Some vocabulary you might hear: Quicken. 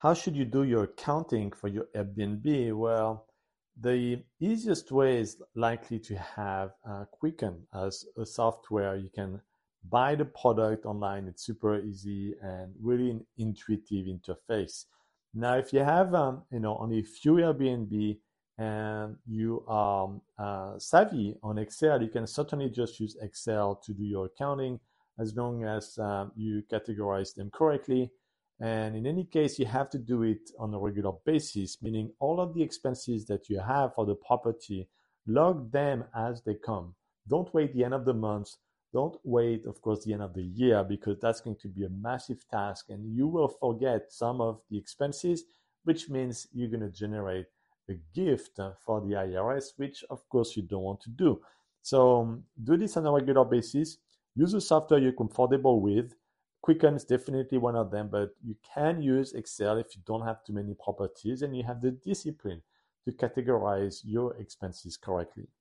How should you do your accounting for your Airbnb? Well, the easiest way is likely to have Quicken as a software. You can buy the product online. It's super easy and really an intuitive interface. Now, if you have only a few Airbnb and you are savvy on Excel, you can certainly just use Excel to do your accounting as long as you categorize them correctly. And in any case, you have to do it on a regular basis, meaning all of the expenses that you have for the property, log them as they come. Don't wait the end of the month. Don't wait, of course, the end of the year, because that's going to be a massive task and you will forget some of the expenses, which means you're going to generate a gift for the IRS, which of course you don't want to do. So do this on a regular basis. Use a software you're comfortable with. Quicken is definitely one of them, but you can use Excel if you don't have too many properties and you have the discipline to categorize your expenses correctly.